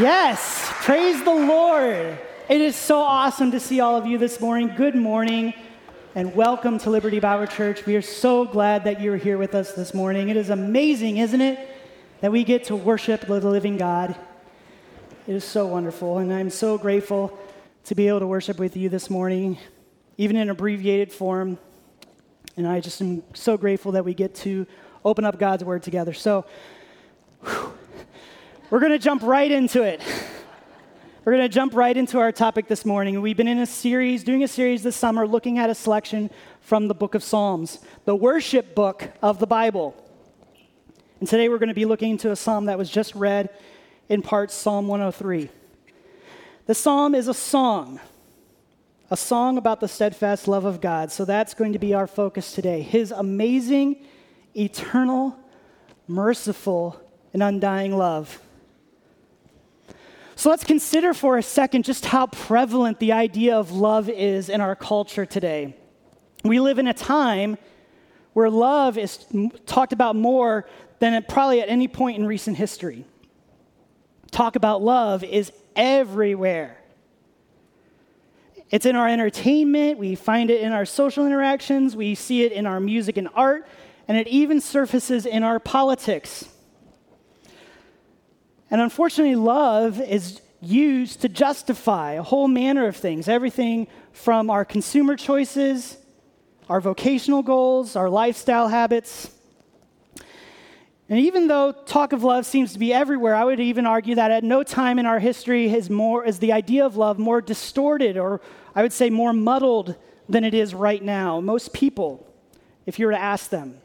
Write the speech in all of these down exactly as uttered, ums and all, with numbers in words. Yes. Praise the Lord. It is so awesome to see all of you this morning. Good morning and welcome to Liberty Bible Church. We are so glad that you're here with us this morning. It is amazing, isn't it, that we get to worship the living God. It is so wonderful, and I'm so grateful to be able to worship with you this morning, even in abbreviated form. And I just am so grateful that we get to open up God's Word together. So whew, we're going to jump right into it. We're going to jump right into our topic this morning. We've been in a series, doing a series this summer, looking at a selection from the book of Psalms, the worship book of the Bible. And today we're going to be looking into a psalm that was just read in part, Psalm one oh three. The psalm is a song. A song about the steadfast love of God. So that's going to be our focus today. His amazing, eternal, merciful, and undying love. So let's consider for a second just how prevalent the idea of love is in our culture today. We live in a time where love is talked about more than at probably at any point in recent history. Talk about love is everywhere. It's in our entertainment, we find it in our social interactions, we see it in our music and art, and it even surfaces in our politics. And unfortunately, love is used to justify a whole manner of things, everything from our consumer choices, our vocational goals, our lifestyle habits. And even though talk of love seems to be everywhere, I would even argue that at no time in our history is more is the idea of love more distorted, or I would say more muddled, than it is right now. Most people, if you were to ask them,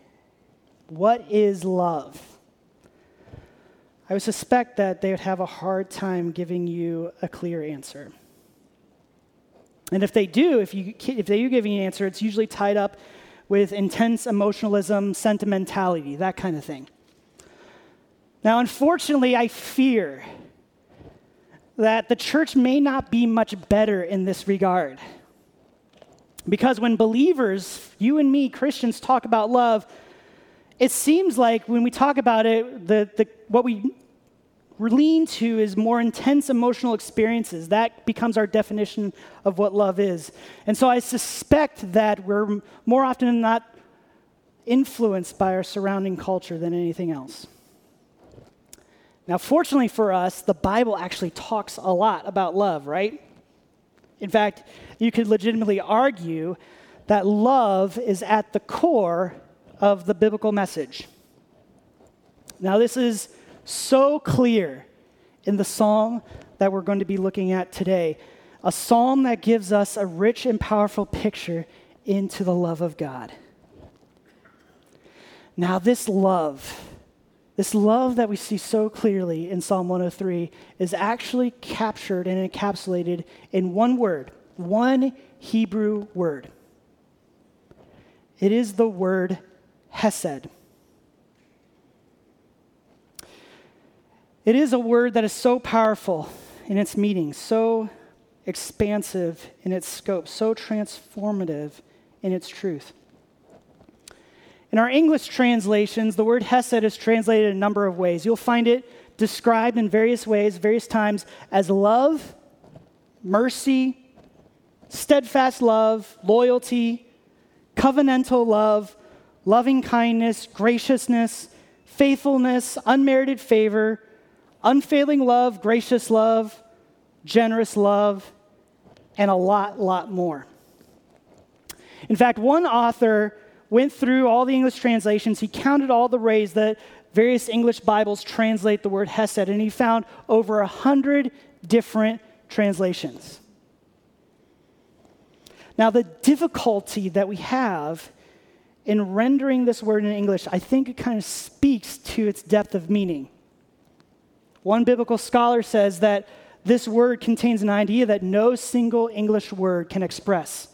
what is love? I would suspect that they would have a hard time giving you a clear answer. And if they do, if you if they do give you an answer, it's usually tied up with intense emotionalism, sentimentality, that kind of thing. Now, unfortunately, I fear that the church may not be much better in this regard. Because when believers, you and me, Christians, talk about love, it seems like when we talk about it, the, the what we lean to is more intense emotional experiences. That becomes our definition of what love is. And so I suspect that we're more often than not influenced by our surrounding culture than anything else. Now, fortunately for us, the Bible actually talks a lot about love, right? In fact, you could legitimately argue that love is at the core of the biblical message. Now, this is so clear in the psalm that we're going to be looking at today, a psalm that gives us a rich and powerful picture into the love of God. Now, this love... This love that we see so clearly in Psalm one oh three is actually captured and encapsulated in one word, one Hebrew word. It is the word Hesed. It is a word that is so powerful in its meaning, so expansive in its scope, so transformative in its truth. In our English translations, the word hesed is translated a number of ways. You'll find it described in various ways, various times, as love, mercy, steadfast love, loyalty, covenantal love, loving kindness, graciousness, faithfulness, unmerited favor, unfailing love, gracious love, generous love, and a lot, lot more. In fact, one author went through all the English translations. He counted all the ways that various English Bibles translate the word hesed, and he found over a hundred different translations. Now, the difficulty that we have in rendering this word in English, I think it kind of speaks to its depth of meaning. One biblical scholar says that this word contains an idea that no single English word can express.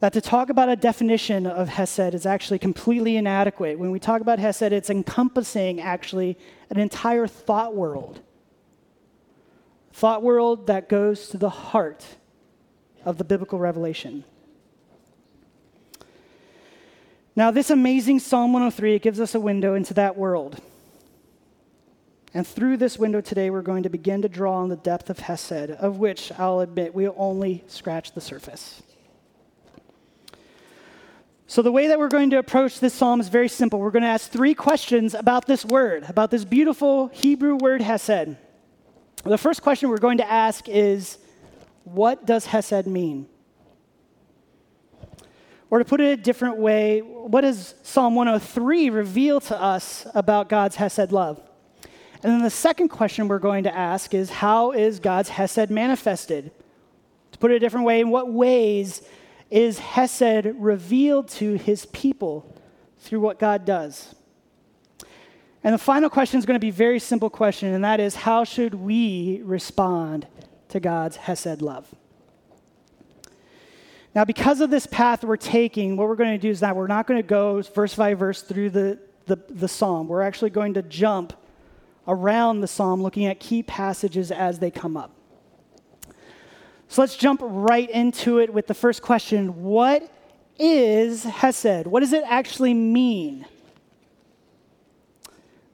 That to talk about a definition of Hesed is actually completely inadequate. When we talk about Hesed, it's encompassing actually an entire thought world. Thought world that goes to the heart of the biblical revelation. Now, this amazing Psalm one oh three, it gives us a window into that world. And through this window today, we're going to begin to draw on the depth of Hesed, of which I'll admit we only scratch the surface. So the way that we're going to approach this psalm is very simple. We're going to ask three questions about this word, about this beautiful Hebrew word Hesed. The first question we're going to ask is, what does Hesed mean? Or to put it a different way, what does Psalm one oh three reveal to us about God's Hesed love? And then the second question we're going to ask is, how is God's Hesed manifested? To put it a different way, in what ways is Hesed revealed to his people through what God does? And the final question is going to be a very simple question, and that is, how should we respond to God's Hesed love? Now, because of this path we're taking, what we're going to do is that we're not going to go verse by verse through the, the, the psalm. We're actually going to jump around the psalm, looking at key passages as they come up. So let's jump right into it with the first question. What is Hesed? What does it actually mean?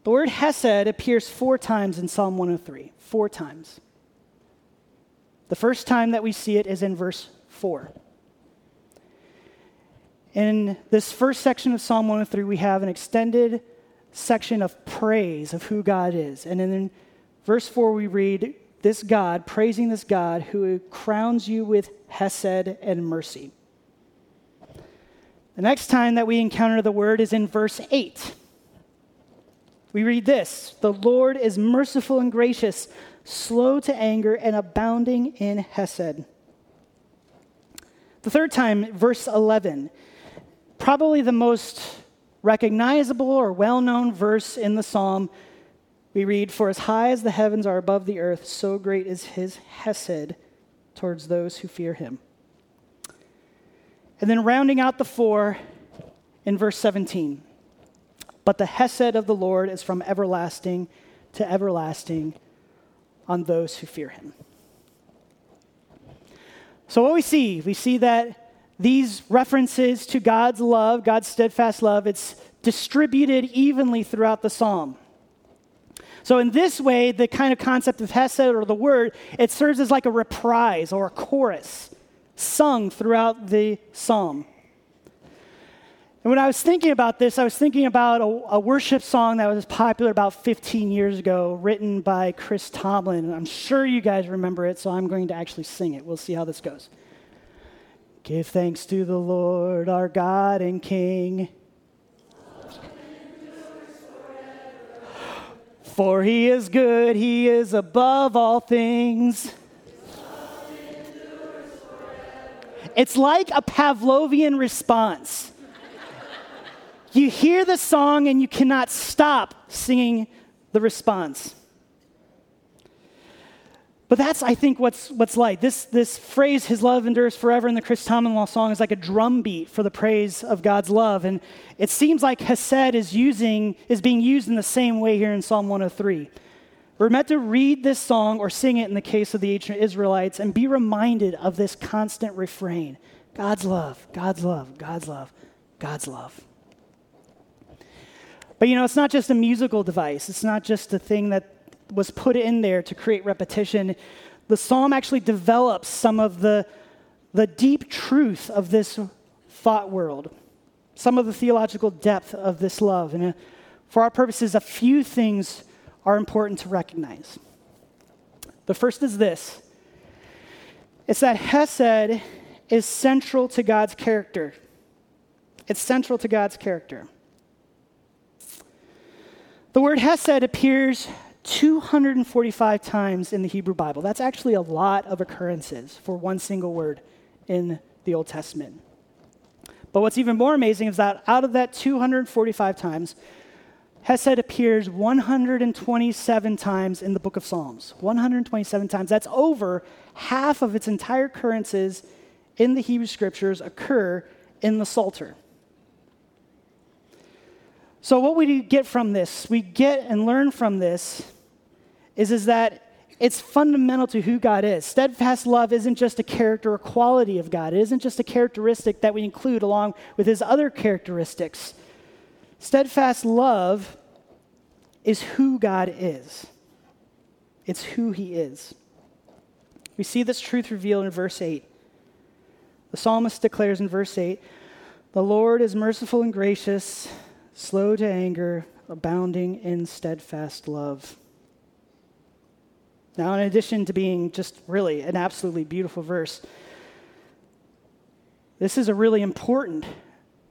The word Hesed appears four times in Psalm one oh three, four times. The first time that we see it is in verse four. In this first section of Psalm one oh three, we have an extended section of praise of who God is. And then in verse four, we read this God, praising this God who crowns you with Hesed and mercy. The next time that we encounter the word is in verse eight. We read this, the Lord is merciful and gracious, slow to anger and abounding in Hesed. The third time, verse eleven, probably the most recognizable or well-known verse in the psalm, we read, for as high as the heavens are above the earth, so great is his Hesed towards those who fear him. And then rounding out the four in verse seventeen, but the Hesed of the Lord is from everlasting to everlasting on those who fear him. So what we see, we see that these references to God's love, God's steadfast love, it's distributed evenly throughout the psalm. So in this way, the kind of concept of Hesed or the word, it serves as like a reprise or a chorus sung throughout the psalm. And when I was thinking about this, I was thinking about a, a worship song that was popular about fifteen years ago, written by Chris Tomlin. And I'm sure you guys remember it, so I'm going to actually sing it. We'll see how this goes. Give thanks to the Lord, our God and King, for he is good, he is above all things. It's like a Pavlovian response. You hear the song and you cannot stop singing the response. But that's, I think, what's what's like. This this phrase, his love endures forever, in the Chris Tomlin song is like a drumbeat for the praise of God's love. And it seems like Hesed is using is being used in the same way here in Psalm one oh three. We're meant to read this song or sing it in the case of the ancient Israelites and be reminded of this constant refrain. God's love, God's love, God's love, God's love. But, you know, it's not just a musical device. It's not just a thing that was put in there to create repetition. The psalm actually develops some of the, the deep truth of this thought world, some of the theological depth of this love. And for our purposes, a few things are important to recognize. The first is this. It's that Hesed is central to God's character. It's central to God's character. The word Hesed appears two hundred forty-five times in the Hebrew Bible. That's actually a lot of occurrences for one single word in the Old Testament. But what's even more amazing is that out of that two hundred forty-five times, Hesed appears one hundred twenty-seven times in the book of Psalms. one hundred twenty-seven times. That's over half of its entire occurrences in the Hebrew Scriptures occur in the Psalter. So what we get from this, we get and learn from this, is, is that it's fundamental to who God is. Steadfast love isn't just a character or quality of God. It isn't just a characteristic that we include along with his other characteristics. Steadfast love is who God is. It's who he is. We see this truth revealed in verse eight. The psalmist declares in verse eight, "The Lord is merciful and gracious, slow to anger, abounding in steadfast love." Now, in addition to being just really an absolutely beautiful verse, this is a really important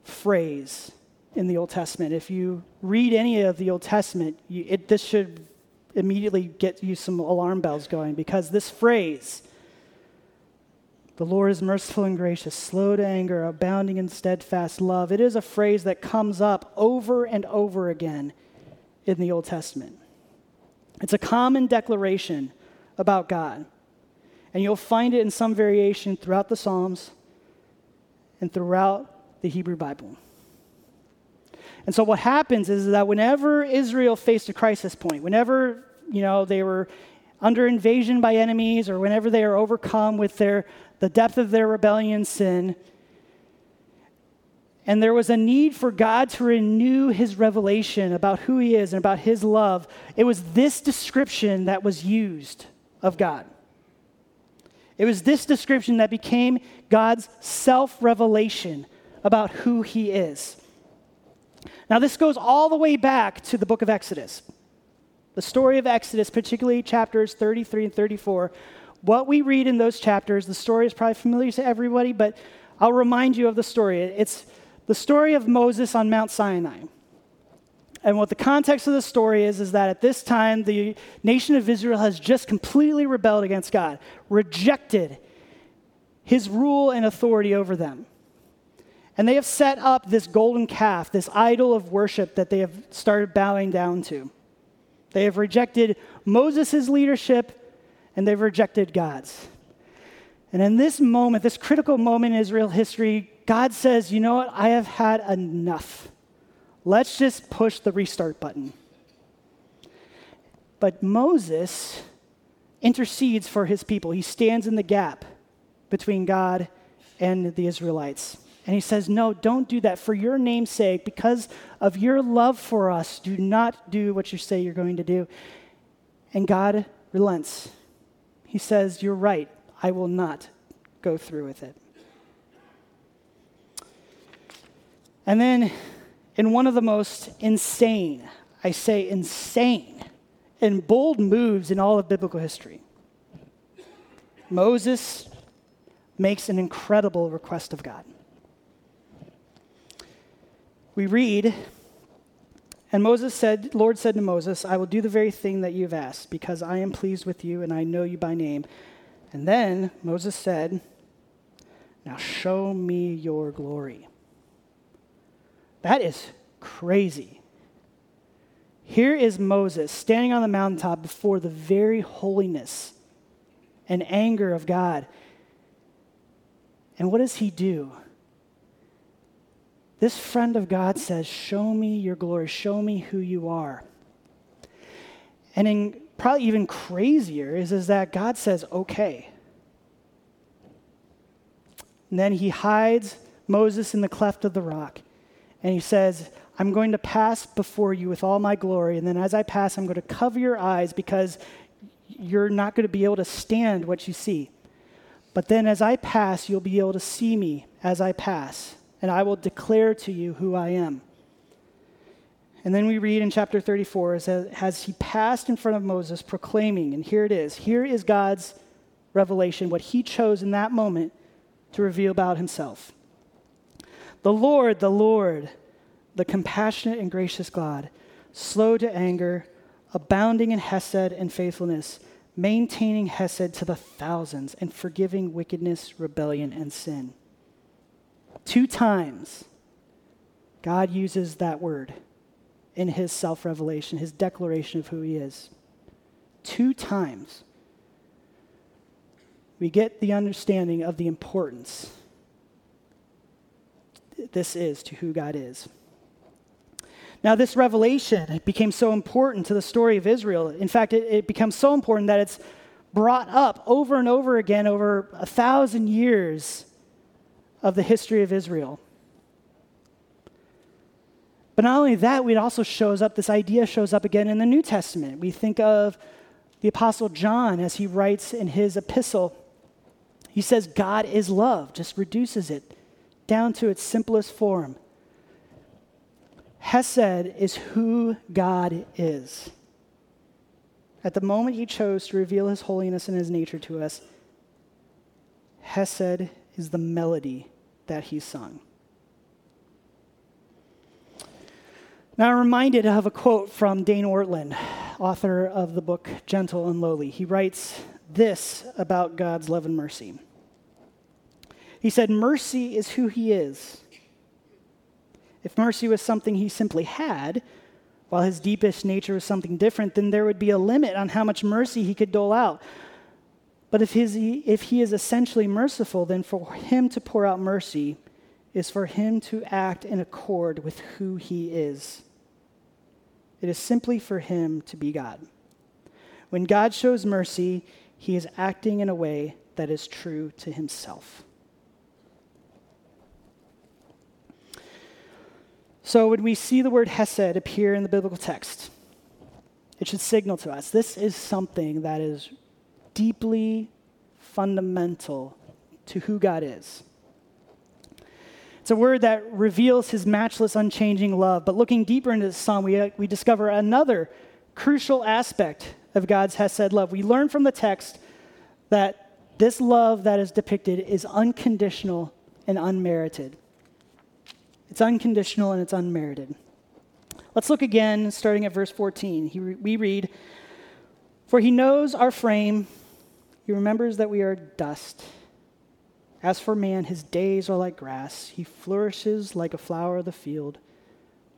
phrase in the Old Testament. If you read any of the Old Testament, you, it, this should immediately get you some alarm bells going, because this phrase, the Lord is merciful and gracious, slow to anger, abounding in steadfast love, it is a phrase that comes up over and over again in the Old Testament. It's a common declaration about God, and you'll find it in some variation throughout the Psalms and throughout the Hebrew Bible. And so what happens is that whenever Israel faced a crisis point, whenever, you know, they were under invasion by enemies, or whenever they are overcome with their the depth of their rebellion sin, and there was a need for God to renew his revelation about who he is and about his love, it was this description that was used of God. It was this description that became God's self-revelation about who he is. Now, this goes all the way back to the book of Exodus. The story of Exodus, particularly chapters thirty-three and thirty-four, what we read in those chapters, the story is probably familiar to everybody, but I'll remind you of the story. It's the story of Moses on Mount Sinai. And what the context of the story is, is that at this time, the nation of Israel has just completely rebelled against God, rejected his rule and authority over them. And they have set up this golden calf, this idol of worship that they have started bowing down to. They have rejected Moses' leadership, and they've rejected God's. And in this moment, this critical moment in Israel history, God says, you know what, I have had enough. Let's just push the restart button. But Moses intercedes for his people. He stands in the gap between God and the Israelites. And he says, no, don't do that. For your name's sake, because of your love for us, do not do what you say you're going to do. And God relents. He says, you're right. I will not go through with it. And then in one of the most insane, I say insane, and bold moves in all of biblical history, Moses makes an incredible request of God. We read, and Moses said, Lord said to Moses, I will do the very thing that you've asked, because I am pleased with you and I know you by name. And then Moses said, now show me your glory. That is crazy. Here is Moses standing on the mountaintop before the very holiness and anger of God. And what does he do? This friend of God says, show me your glory. Show me who you are. And in, probably even crazier is, is that God says, okay. And then he hides Moses in the cleft of the rock. And he says, I'm going to pass before you with all my glory. And then as I pass, I'm going to cover your eyes because you're not going to be able to stand what you see. But then as I pass, you'll be able to see me as I pass. And I will declare to you who I am. And then we read in chapter thirty-four, as he passed in front of Moses, proclaiming, and here it is, here is God's revelation, what he chose in that moment to reveal about himself. The Lord, the Lord, the compassionate and gracious God, slow to anger, abounding in hesed and faithfulness, maintaining hesed to the thousands, and forgiving wickedness, rebellion, and sin. Two times, God uses that word in his self-revelation, his declaration of who he is. Two times, we get the understanding of the importance this is to who God is. Now, this revelation became so important to the story of Israel. In fact, it, it becomes so important that it's brought up over and over again over a thousand years of the history of Israel. But not only that, it also shows up, this idea shows up again in the New Testament. We think of the Apostle John as he writes in his epistle. He says, God is love, just reduces it down to its simplest form. Hesed is who God is. At the moment he chose to reveal his holiness and his nature to us, Hesed is the melody that he sung. Now, I'm reminded of a quote from Dane Ortlund, author of the book Gentle and Lowly. He writes this about God's love and mercy. He said, mercy is who he is. If mercy was something he simply had, while his deepest nature was something different, then there would be a limit on how much mercy he could dole out. But if his, if he is essentially merciful, then for him to pour out mercy is for him to act in accord with who he is. It is simply for him to be God. When God shows mercy, he is acting in a way that is true to himself. So when we see the word hesed appear in the biblical text, it should signal to us this is something that is deeply fundamental to who God is. It's a word that reveals his matchless, unchanging love. But looking deeper into this psalm, we, we discover another crucial aspect of God's hesed love. We learn from the text that this love that is depicted is unconditional and unmerited. It's unconditional and it's unmerited. Let's look again, starting at verse fourteen. He, we read, "For he knows our frame, he remembers that we are dust. As for man, his days are like grass. He flourishes like a flower of the field.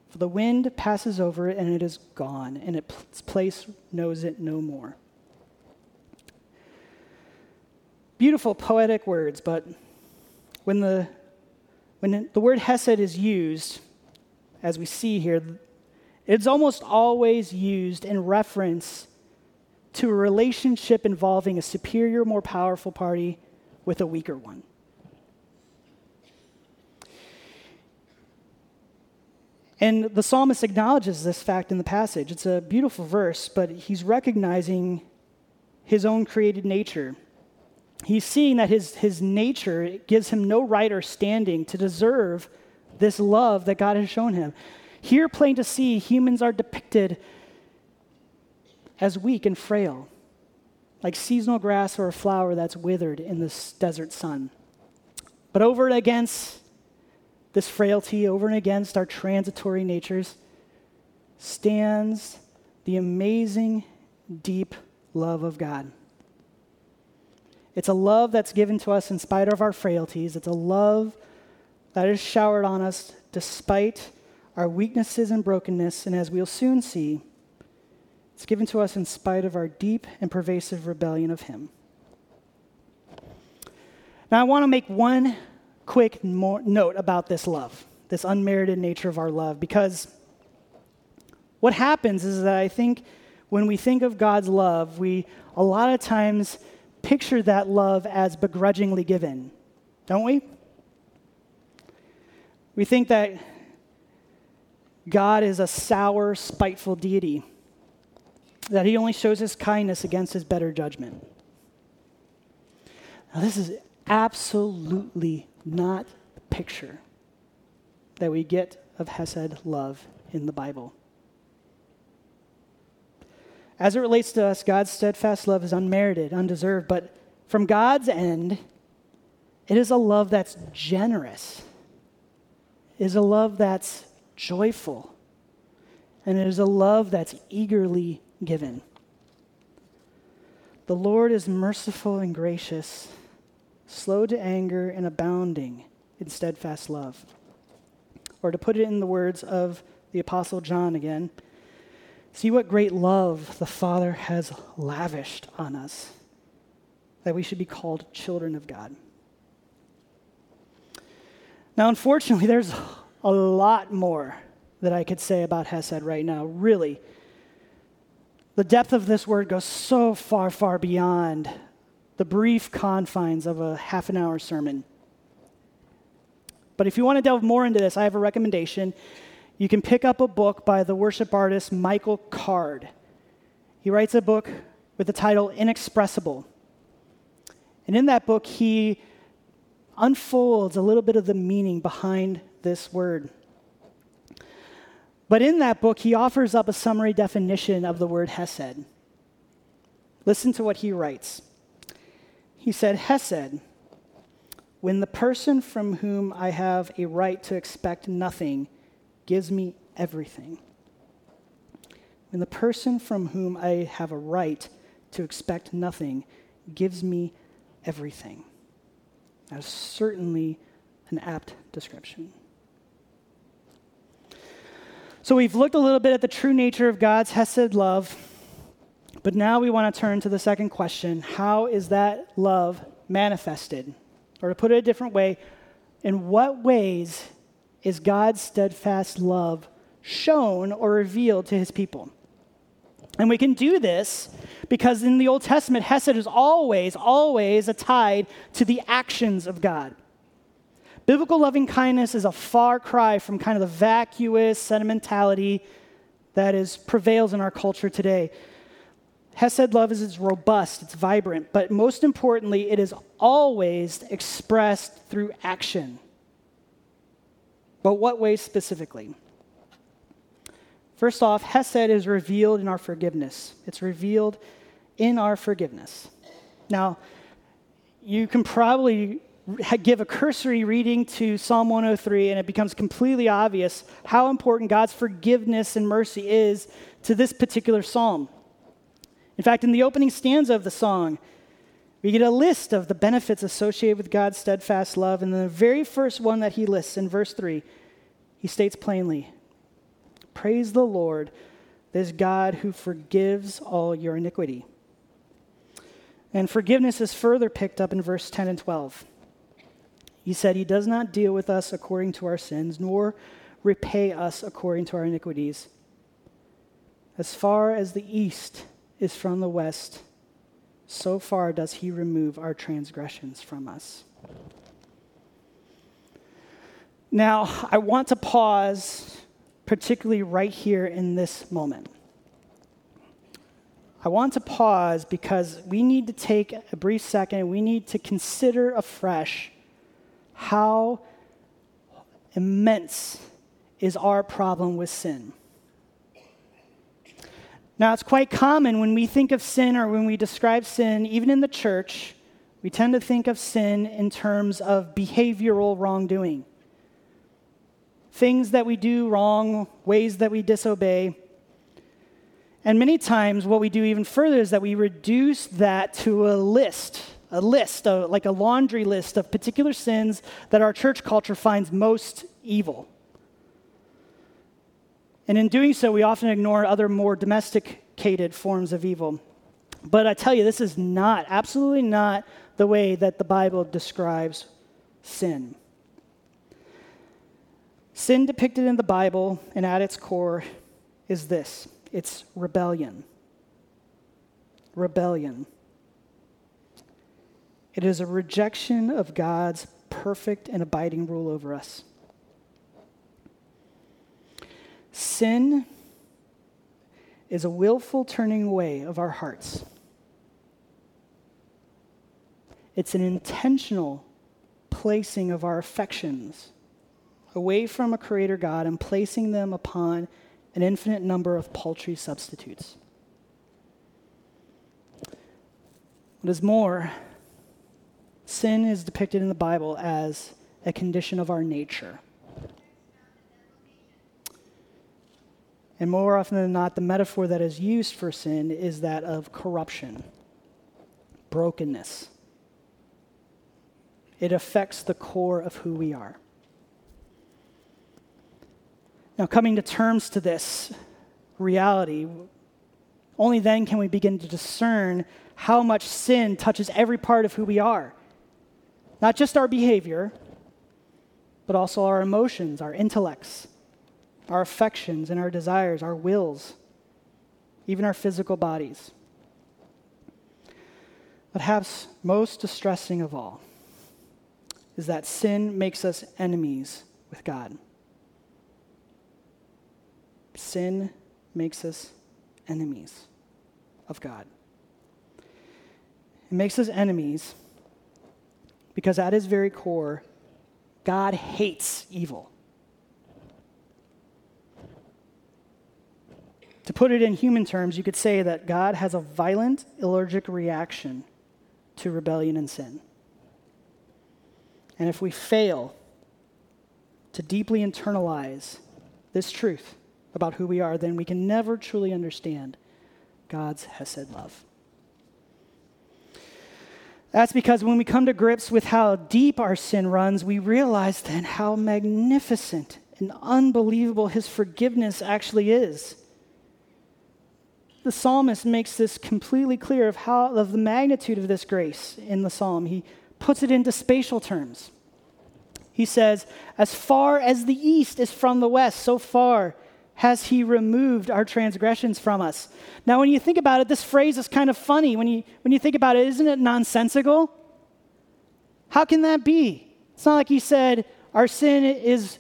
For the wind passes over it and it is gone, and its place knows it no more." Beautiful poetic words, but when the When the word hesed is used, as we see here, it's almost always used in reference to a relationship involving a superior, more powerful party with a weaker one. And the psalmist acknowledges this fact in the passage. It's a beautiful verse, but he's recognizing his own created nature. He's seeing that his, his nature gives him no right or standing to deserve this love that God has shown him. Here, plain to see, humans are depicted as weak and frail, like seasonal grass or a flower that's withered in this desert sun. But over and against this frailty, over and against our transitory natures, stands the amazing, deep love of God. It's a love that's given to us in spite of our frailties. It's a love that is showered on us despite our weaknesses and brokenness. And as we'll soon see, it's given to us in spite of our deep and pervasive rebellion of him. Now, I want to make one quick mo- note about this love, this unmerited nature of our love, because what happens is that I think when we think of God's love, we a lot of times picture that love as begrudgingly given, don't we? We think that God is a sour, spiteful deity, that he only shows his kindness against his better judgment. Now, this is absolutely not the picture that we get of Hesed love in the Bible. As it relates to us, God's steadfast love is unmerited, undeserved, but from God's end, it is a love that's generous. It is a love that's joyful. And it is a love that's eagerly given. The Lord is merciful and gracious, slow to anger and abounding in steadfast love. Or to put it in the words of the Apostle John again. See what great love the Father has lavished on us, that we should be called children of God. Now, unfortunately, there's a lot more that I could say about Hesed right now, really. The depth of this word goes so far, far beyond the brief confines of a half an hour sermon. But if you want to delve more into this, I have a recommendation. You can pick up a book by the worship artist Michael Card. He writes a book with the title Inexpressible. And in that book, he unfolds a little bit of the meaning behind this word. But in that book, he offers up a summary definition of the word Hesed. Listen to what he writes. He said, Hesed, when the person from whom I have a right to expect nothing gives me everything. When the person from whom I have a right to expect nothing gives me everything. That is certainly an apt description. So we've looked a little bit at the true nature of God's Hesed love, but now we want to turn to the second question. How is that love manifested? Or to put it a different way, in what ways is God's steadfast love shown or revealed to his people? And we can do this because in the Old Testament, Hesed is always, always tied to the actions of God. Biblical loving kindness is a far cry from kind of the vacuous sentimentality that is prevails in our culture today. Hesed love is it's robust, it's vibrant, but most importantly, it is always expressed through action. But what ways specifically? First off, Hesed is revealed in our forgiveness. It's revealed in our forgiveness. Now, you can probably give a cursory reading to Psalm one oh three, and it becomes completely obvious how important God's forgiveness and mercy is to this particular psalm. In fact, in the opening stanza of the song, we get a list of the benefits associated with God's steadfast love. And the very first one that he lists in verse three, he states plainly, "Praise the Lord, this God who forgives all your iniquity." And forgiveness is further picked up in verse ten and twelve. He said, "He does not deal with us according to our sins, nor repay us according to our iniquities. As far as the east is from the west, so far does he remove our transgressions from us." Now, I want to pause, particularly right here in this moment. I want to pause because we need to take a brief second. We need to consider afresh how immense is our problem with sin. Now, it's quite common when we think of sin or when we describe sin, even in the church, we tend to think of sin in terms of behavioral wrongdoing. Things that we do wrong, ways that we disobey. And many times what we do even further is that we reduce that to a list, a list, of, like a laundry list of particular sins that our church culture finds most evil. And in doing so, we often ignore other more domesticated forms of evil. But I tell you, this is not, absolutely not the way that the Bible describes sin. Sin depicted in the Bible and at its core is this. It's rebellion. Rebellion. It is a rejection of God's perfect and abiding rule over us. Sin is a willful turning away of our hearts. It's an intentional placing of our affections away from a creator God and placing them upon an infinite number of paltry substitutes. What is more, sin is depicted in the Bible as a condition of our nature. And more often than not, the metaphor that is used for sin is that of corruption, brokenness. It affects the core of who we are. Now, coming to terms to this reality, only then can we begin to discern how much sin touches every part of who we are. Not just our behavior, but also our emotions, our intellects, our affections and our desires, our wills, even our physical bodies. Perhaps most distressing of all is that sin makes us enemies with God. Sin makes us enemies of God. It makes us enemies because at his very core, God hates evil. To put it in human terms, you could say that God has a violent, allergic reaction to rebellion and sin. And if we fail to deeply internalize this truth about who we are, then we can never truly understand God's Hesed love. That's because when we come to grips with how deep our sin runs, we realize then how magnificent and unbelievable his forgiveness actually is. The psalmist makes this completely clear of how of the magnitude of this grace in the psalm. He puts it into spatial terms. He says, as far as the east is from the west, so far has he removed our transgressions from us. Now, when you think about it, this phrase is kind of funny. When you, when you think about it, isn't it nonsensical? How can that be? It's not like he said, our sin is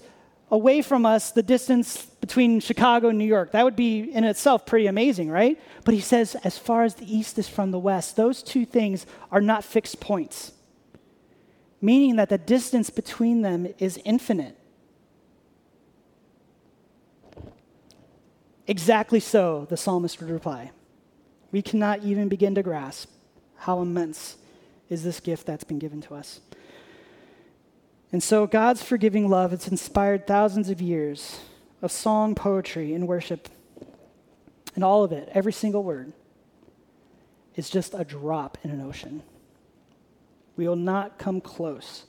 away from us the distance between Chicago and New York. That would be in itself pretty amazing, right? But he says, as far as the east is from the west, those two things are not fixed points, meaning that the distance between them is infinite. Exactly so, the psalmist would reply. We cannot even begin to grasp how immense is this gift that's been given to us. And so God's forgiving love, it's inspired thousands of years of song, poetry, and worship. And all of it, every single word, is just a drop in an ocean. We will not come close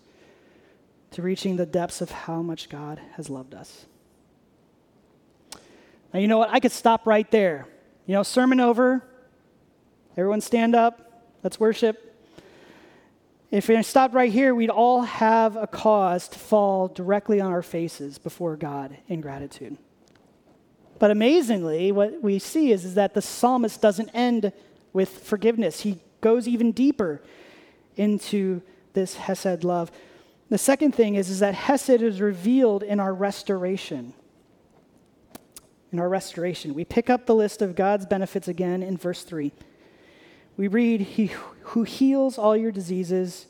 to reaching the depths of how much God has loved us. Now, you know what? I could stop right there. You know, sermon over. Everyone stand up. Let's worship. If we stopped right here, we'd all have a cause to fall directly on our faces before God in gratitude. But amazingly, what we see is, is that the psalmist doesn't end with forgiveness. He goes even deeper into this Hesed love. The second thing is, is that Hesed is revealed in our restoration. In our restoration, we pick up the list of God's benefits again in verse three. We read, he who heals all your diseases,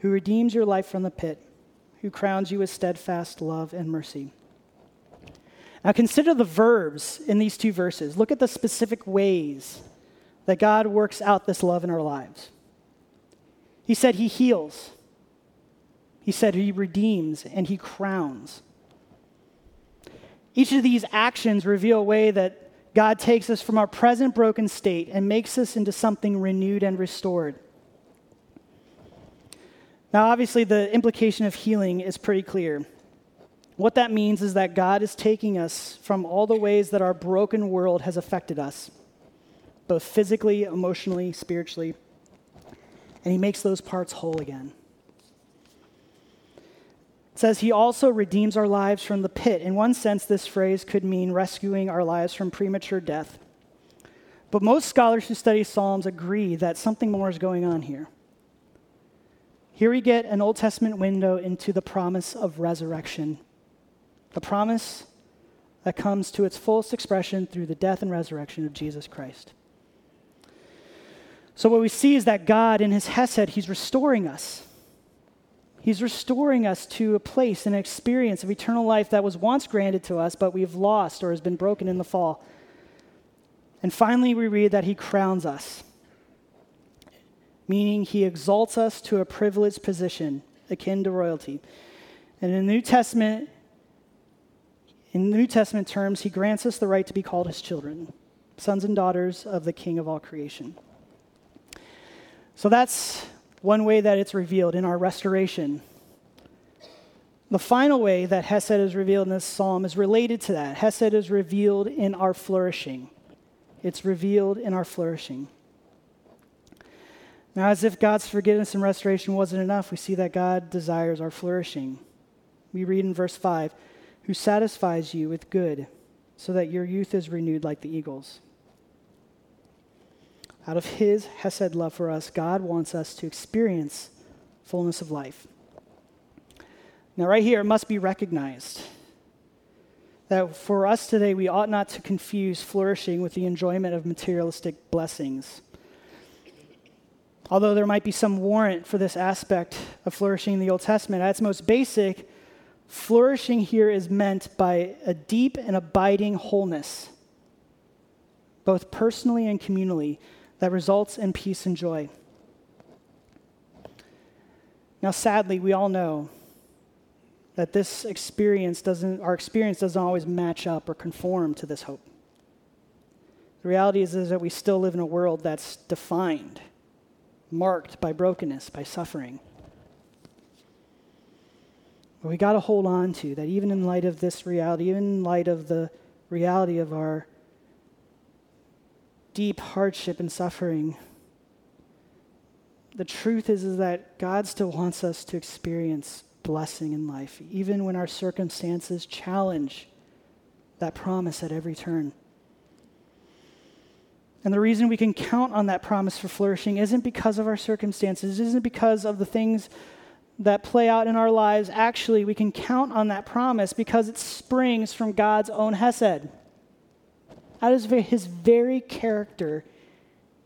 who redeems your life from the pit, who crowns you with steadfast love and mercy. Now consider the verbs in these two verses. Look at the specific ways that God works out this love in our lives. He said he heals. He said he redeems and he crowns. Each of these actions reveal a way that God takes us from our present broken state and makes us into something renewed and restored. Now, obviously, the implication of healing is pretty clear. What that means is that God is taking us from all the ways that our broken world has affected us, both physically, emotionally, spiritually, and he makes those parts whole again. Says he also redeems our lives from the pit. In one sense, this phrase could mean rescuing our lives from premature death. But most scholars who study Psalms agree that something more is going on here. Here we get an Old Testament window into the promise of resurrection, the promise that comes to its fullest expression through the death and resurrection of Jesus Christ. So what we see is that God, in his Hesed, he's restoring us. He's restoring us to a place, an experience of eternal life that was once granted to us, but we've lost or has been broken in the fall. And finally, we read that he crowns us, meaning he exalts us to a privileged position akin to royalty. And in the New Testament, in New Testament terms, he grants us the right to be called his children, sons and daughters of the King of all creation. So that's one way that it's revealed in our restoration. The final way that Hesed is revealed in this psalm is related to that. Hesed is revealed in our flourishing. It's revealed in our flourishing. Now, as if God's forgiveness and restoration wasn't enough, we see that God desires our flourishing. We read in verse five, who satisfies you with good so that your youth is renewed like the eagles. Out of his Hesed love for us, God wants us to experience fullness of life. Now, right here, it must be recognized that for us today, we ought not to confuse flourishing with the enjoyment of materialistic blessings. Although there might be some warrant for this aspect of flourishing in the Old Testament, at its most basic, flourishing here is meant by a deep and abiding wholeness, both personally and communally, that results in peace and joy. Now, sadly, we all know that this experience doesn't, our experience doesn't always match up or conform to this hope. The reality is, is that we still live in a world that's defined, marked by brokenness, by suffering. But we got to hold on to that, even in light of this reality, even in light of the reality of our deep hardship and suffering. The truth is, is that God still wants us to experience blessing in life, even when our circumstances challenge that promise at every turn. And the reason we can count on that promise for flourishing isn't because of our circumstances, isn't because of the things that play out in our lives. Actually, we can count on that promise because it springs from God's own Hesed. Out of his very character,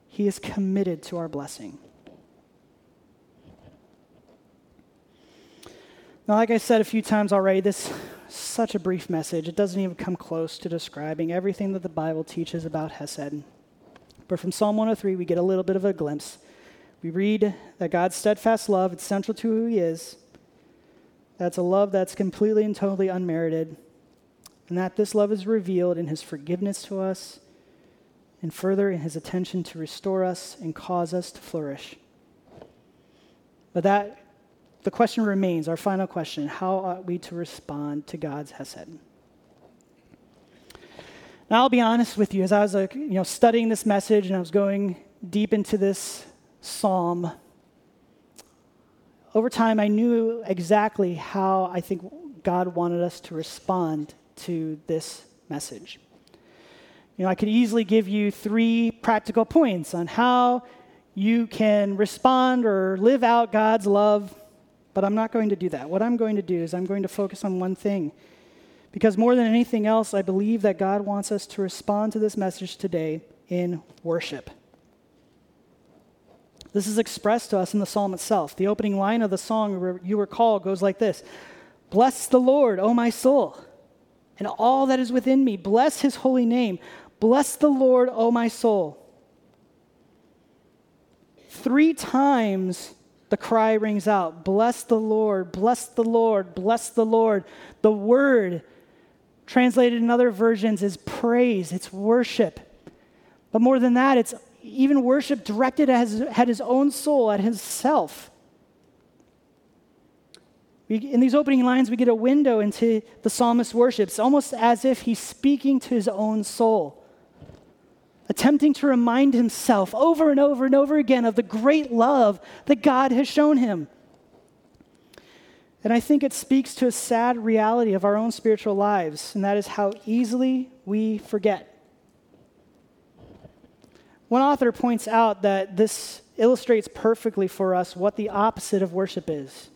he is committed to our blessing. Now, like I said a few times already, this is such a brief message. It doesn't even come close to describing everything that the Bible teaches about Hesed. But from Psalm one oh three, we get a little bit of a glimpse. We read that God's steadfast love, it's central to who he is. That's a love that's completely and totally unmerited. And that this love is revealed in his forgiveness to us, and further in his attention to restore us and cause us to flourish. But that, the question remains, our final question, how ought we to respond to God's Hesed? Now, I'll be honest with you, as I was like, you know, studying this message and I was going deep into this psalm, over time I knew exactly how I think God wanted us to respond to this message. You know, I could easily give you three practical points on how you can respond or live out God's love, but I'm not going to do that. What I'm going to do is I'm going to focus on one thing. Because more than anything else, I believe that God wants us to respond to this message today in worship. This is expressed to us in the psalm itself. The opening line of the song, you recall, goes like this. Bless the Lord, O my soul, and all that is within me. Bless his holy name. Bless the Lord, O my soul. Three times the cry rings out, bless the Lord, bless the Lord, bless the Lord. The word translated in other versions is praise, it's worship. But more than that, it's even worship directed at his, at his own soul, at himself. We, in these opening lines, we get a window into the psalmist's worship. It's almost as if he's speaking to his own soul, attempting to remind himself over and over and over again of the great love that God has shown him. And I think it speaks to a sad reality of our own spiritual lives, and that is how easily we forget. One author points out that this illustrates perfectly for us what the opposite of worship is.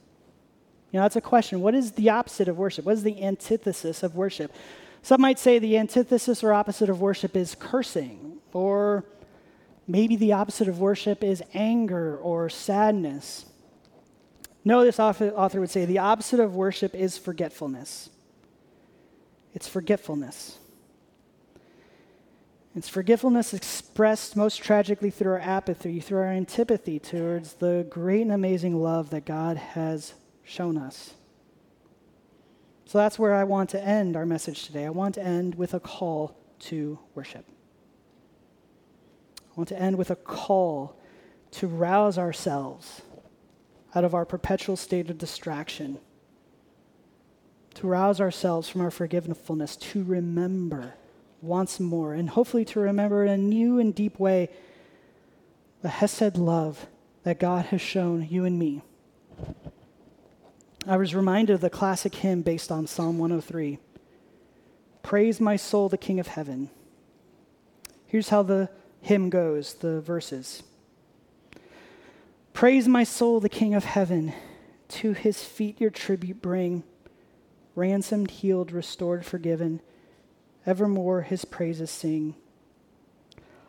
You know, that's a question. What is the opposite of worship? What is the antithesis of worship? Some might say the antithesis or opposite of worship is cursing, or maybe the opposite of worship is anger or sadness. No, this author would say the opposite of worship is forgetfulness. It's forgetfulness. It's forgetfulness expressed most tragically through our apathy, through our antipathy towards the great and amazing love that God has shown us. So that's where I want to end our message today. I want to end with a call to worship. I want to end with a call to rouse ourselves out of our perpetual state of distraction to rouse ourselves from our forgetfulness, to remember once more, and hopefully to remember in a new and deep way the Hesed love that God has shown you and me. I was reminded of the classic hymn based on Psalm one oh three. Praise my soul, the King of Heaven. Here's how the hymn goes, the verses. Praise my soul, the King of Heaven. To his feet your tribute bring. Ransomed, healed, restored, forgiven. Evermore his praises sing.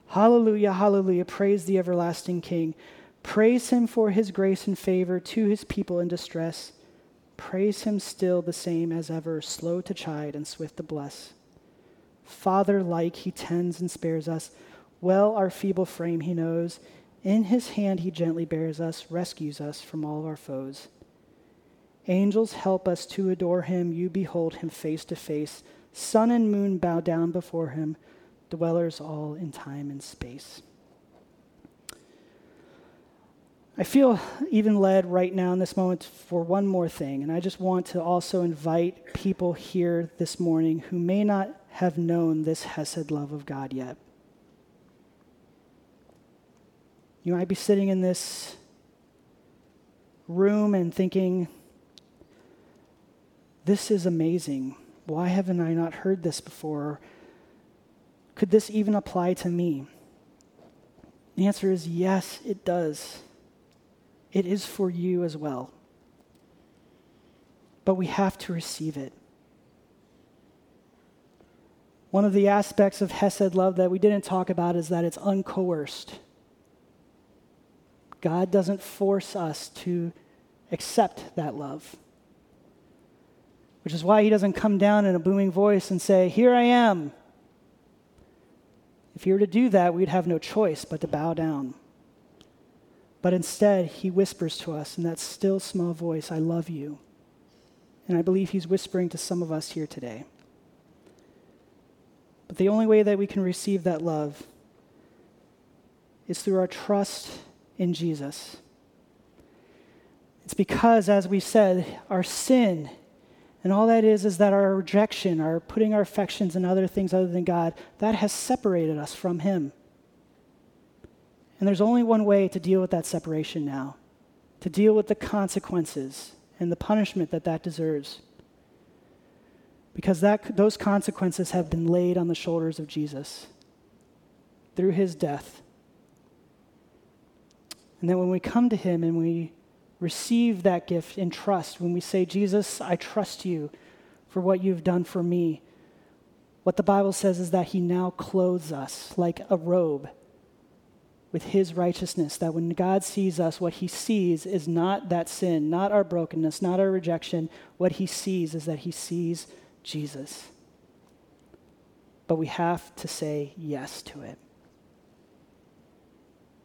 Hallelujah, hallelujah, praise the everlasting King. Praise him for his grace and favor to his people in distress. Praise him still the same as ever, slow to chide and swift to bless. Father-like he tends and spares us. Well our feeble frame he knows. In his hand he gently bears us, rescues us from all our foes. Angels help us to adore him. You behold him face to face. Sun and moon bow down before him. Dwellers all in time and space. I feel even led right now in this moment for one more thing, and I just want to also invite people here this morning who may not have known this Hesed love of God yet. You might be sitting in this room and thinking, this is amazing. Why haven't I not heard this before? Could this even apply to me? The answer is yes, it does. It is for you as well. But we have to receive it. One of the aspects of Hesed love that we didn't talk about is that it's uncoerced. God doesn't force us to accept that love, which is why he doesn't come down in a booming voice and say, here I am. If he were to do that, we'd have no choice but to bow down. But instead, he whispers to us in that still small voice, I love you. And I believe he's whispering to some of us here today. But the only way that we can receive that love is through our trust in Jesus. It's because, as we said, our sin and all that is is that our rejection, our putting our affections in other things other than God, that has separated us from him. And there's only one way to deal with that separation now, to deal with the consequences and the punishment that that deserves. Because that, those consequences have been laid on the shoulders of Jesus through his death. And then when we come to him and we receive that gift in trust, when we say, Jesus, I trust you for what you've done for me, what the Bible says is that he now clothes us like a robe with his righteousness, that when God sees us, what he sees is not that sin, not our brokenness, not our rejection. What he sees is that he sees Jesus. But we have to say yes to it.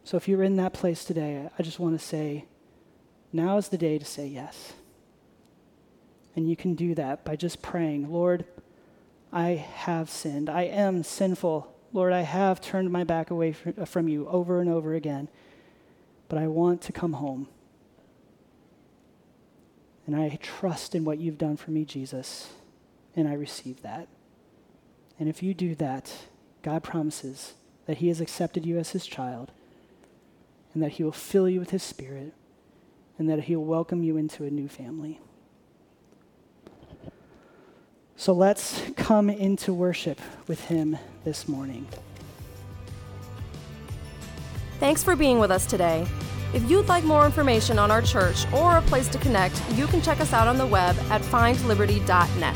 So if you're in that place today, I just want to say, now is the day to say yes. And you can do that by just praying, Lord, I have sinned. I am sinful. Lord, I have turned my back away from you over and over again, but I want to come home. And I trust in what you've done for me, Jesus, and I receive that. And if you do that, God promises that he has accepted you as his child and that he will fill you with his Spirit and that he'll welcome you into a new family. So let's come into worship with him this morning. Thanks for being with us today. If you'd like more information on our church or a place to connect, you can check us out on the web at find liberty dot net.